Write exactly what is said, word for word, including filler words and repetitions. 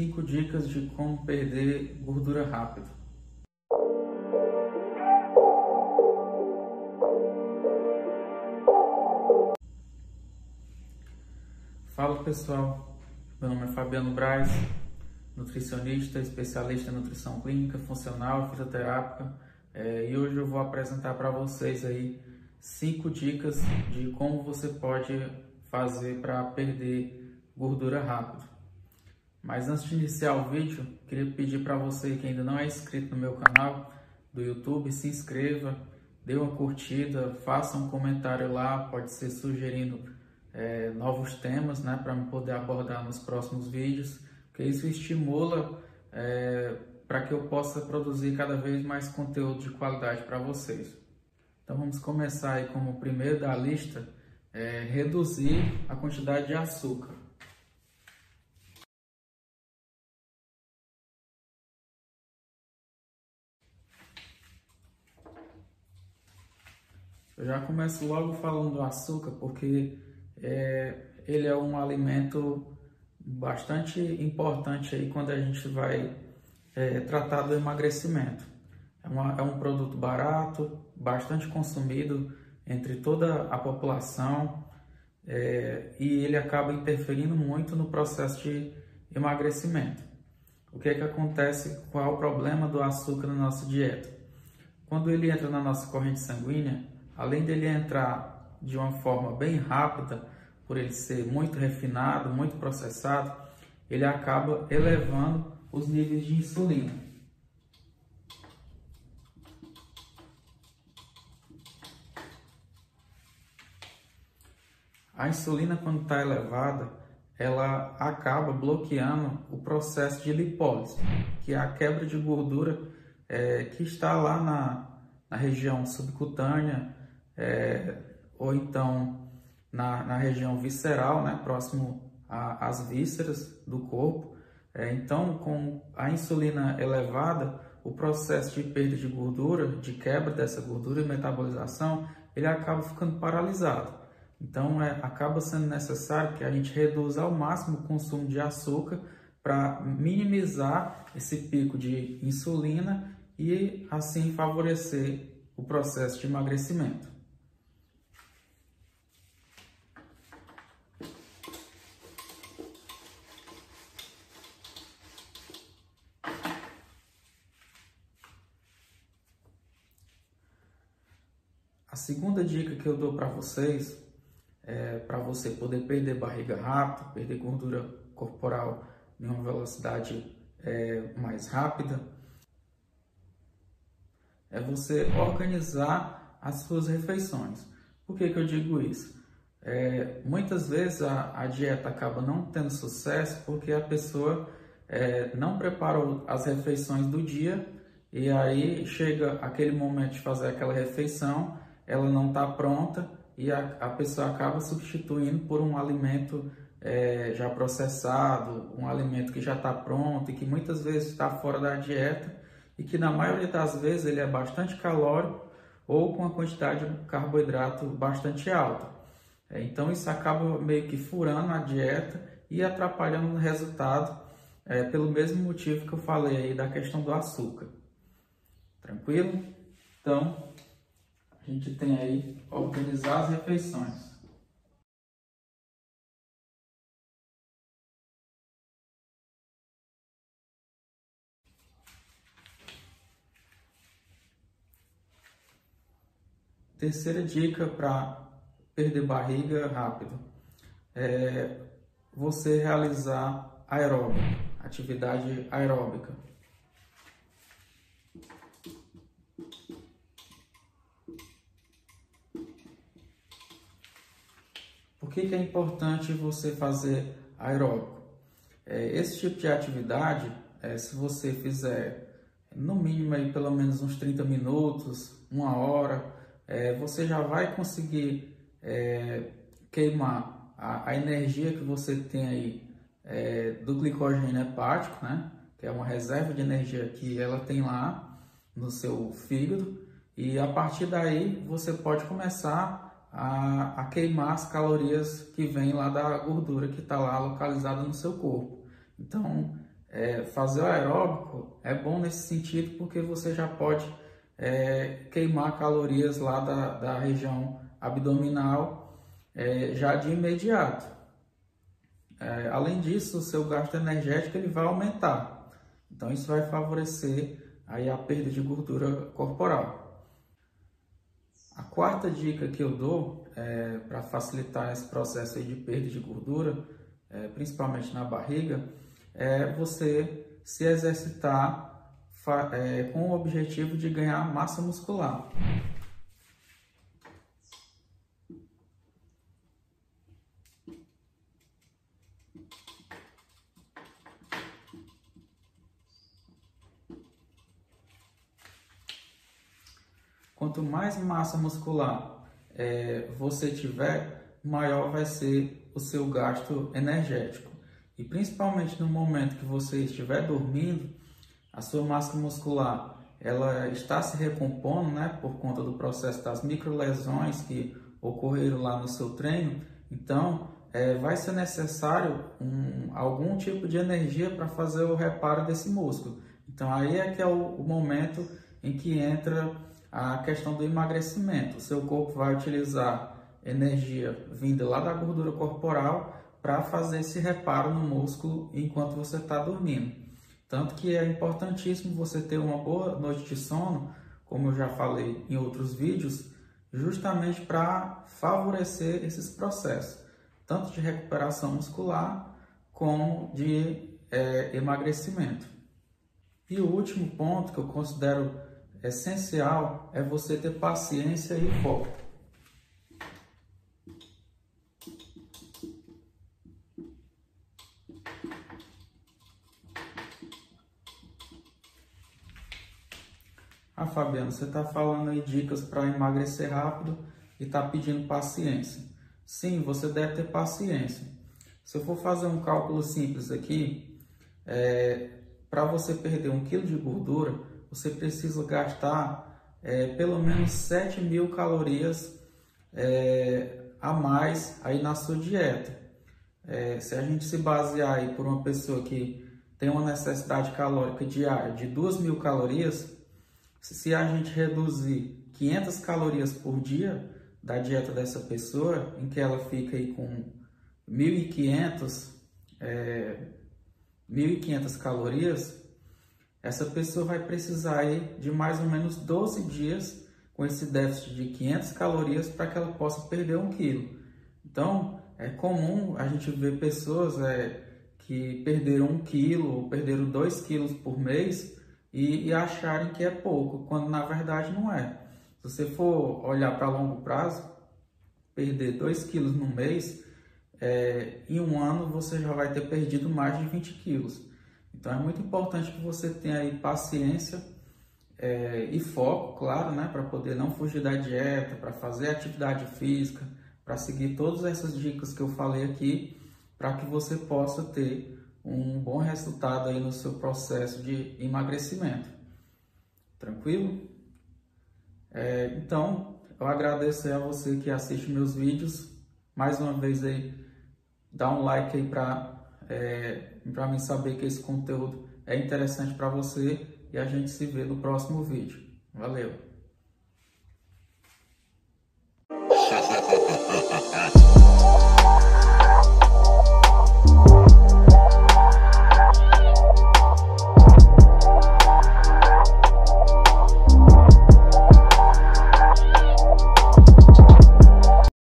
cinco dicas de como perder gordura rápido. Fala pessoal, meu nome é Fabiano Braz, nutricionista, especialista em nutrição clínica, funcional, fisioterápica, é, e hoje eu vou apresentar para vocês aí cinco dicas de como você pode fazer para perder gordura rápido. Mas antes de iniciar o vídeo, queria pedir para você que ainda não é inscrito no meu canal do YouTube, se inscreva, dê uma curtida, faça um comentário lá, pode ser sugerindo É, novos temas, né, para me poder abordar nos próximos vídeos, porque isso estimula é, para que eu possa produzir cada vez mais conteúdo de qualidade para vocês. Então vamos começar aí como primeiro da lista, é, reduzir a quantidade de açúcar. Eu já começo logo falando do açúcar porque É, ele é um alimento bastante importante aí quando a gente vai é, tratar do emagrecimento. É, uma, é um produto barato, bastante consumido entre toda a população é, e ele acaba interferindo muito no processo de emagrecimento. O que é que acontece? Qual é o problema do açúcar na nossa dieta? Quando ele entra na nossa corrente sanguínea, além dele entrar de uma forma bem rápida, por ele ser muito refinado, muito processado, ele acaba elevando os níveis de insulina. A insulina, quando está elevada, ela acaba bloqueando o processo de lipólise, que é a quebra de gordura é, que está lá na, na região subcutânea, é, ou então na, na região visceral, né, próximo a, às vísceras do corpo. É, então, com a insulina elevada, o processo de perda de gordura, de quebra dessa gordura e metabolização, ele acaba ficando paralisado. Então, é, acaba sendo necessário que a gente reduza ao máximo o consumo de açúcar para minimizar esse pico de insulina e, assim, favorecer o processo de emagrecimento. A segunda dica que eu dou para vocês, é, para você poder perder barriga rápido, perder gordura corporal em uma velocidade é, mais rápida, é você organizar as suas refeições. Por que que eu digo isso? É, muitas vezes a, a dieta acaba não tendo sucesso porque a pessoa é, não preparou as refeições do dia e aí chega aquele momento de fazer aquela refeição, ela não está pronta e a, a pessoa acaba substituindo por um alimento é, já processado, um alimento que já está pronto e que muitas vezes está fora da dieta e que na maioria das vezes ele é bastante calórico ou com uma quantidade de carboidrato bastante alta. É, então isso acaba meio que furando a dieta e atrapalhando o resultado é, pelo mesmo motivo que eu falei aí da questão do açúcar. Tranquilo? Então a gente tem aí organizar as refeições. Terceira dica para perder barriga rápido é você realizar aeróbica, atividade aeróbica. Por que que é importante você fazer aeróbico? É, esse tipo de atividade, é, se você fizer no mínimo aí, pelo menos uns trinta minutos, uma hora, é, você já vai conseguir é, queimar a, a energia que você tem aí é, do glicogênio hepático, né? Que é uma reserva de energia que ela tem lá no seu fígado, e a partir daí você pode começar A, a queimar as calorias que vêm lá da gordura que está lá localizada no seu corpo. Então, É, fazer o aeróbico é bom nesse sentido porque você já pode é, queimar calorias lá da, da região abdominal é, já de imediato. É, além disso, o seu gasto energético ele vai aumentar, então isso vai favorecer aí a perda de gordura corporal. A quarta dica que eu dou é, para facilitar esse processo aí de perda de gordura, é, principalmente na barriga, é você se exercitar é, com o objetivo de ganhar massa muscular. Quanto mais massa muscular é, você tiver, maior vai ser o seu gasto energético. E principalmente no momento que você estiver dormindo, a sua massa muscular ela está se recompondo, né, por conta do processo das microlesões que ocorreram lá no seu treino. Então, é, vai ser necessário um, algum tipo de energia para fazer o reparo desse músculo. Então, aí é que é o, o momento em que entra a questão do emagrecimento. O seu corpo vai utilizar energia vinda lá da gordura corporal para fazer esse reparo no músculo enquanto você está dormindo. Tanto que é importantíssimo você ter uma boa noite de sono, como eu já falei em outros vídeos, justamente para favorecer esses processos, tanto de recuperação muscular como de é, emagrecimento. E o último ponto que eu considero essencial é você ter paciência e foco. Ah, Fabiano, você está falando aí dicas para emagrecer rápido e está pedindo paciência. Sim, você deve ter paciência. Se eu for fazer um cálculo simples aqui, é, para você perder um quilo de gordura, você precisa gastar é, pelo menos sete mil calorias é, a mais aí na sua dieta. É, se a gente se basear aí por uma pessoa que tem uma necessidade calórica diária de duas mil calorias, se a gente reduzir quinhentas calorias por dia da dieta dessa pessoa, em que ela fica aí com mil e quinhentas é, mil e quinhentas calorias, essa pessoa vai precisar aí de mais ou menos doze dias com esse déficit de quinhentas calorias para que ela possa perder um quilo. Então, é comum a gente ver pessoas é, que perderam um quilo ou perderam dois quilos por mês, E, e acharem que é pouco, quando na verdade não é. Se você for olhar para longo prazo, perder dois quilos no mês, é, em um ano você já vai ter perdido mais de vinte quilos. Então é muito importante que você tenha aí paciência é, e foco, claro, né, para poder não fugir da dieta, para fazer atividade física, para seguir todas essas dicas que eu falei aqui, para que você possa ter um bom resultado aí no seu processo de emagrecimento. Tranquilo? É, então, eu agradeço aí a você que assiste meus vídeos. Mais uma vez aí, dá um like aí para é, para mim saber que esse conteúdo é interessante para você e a gente se vê no próximo vídeo. Valeu!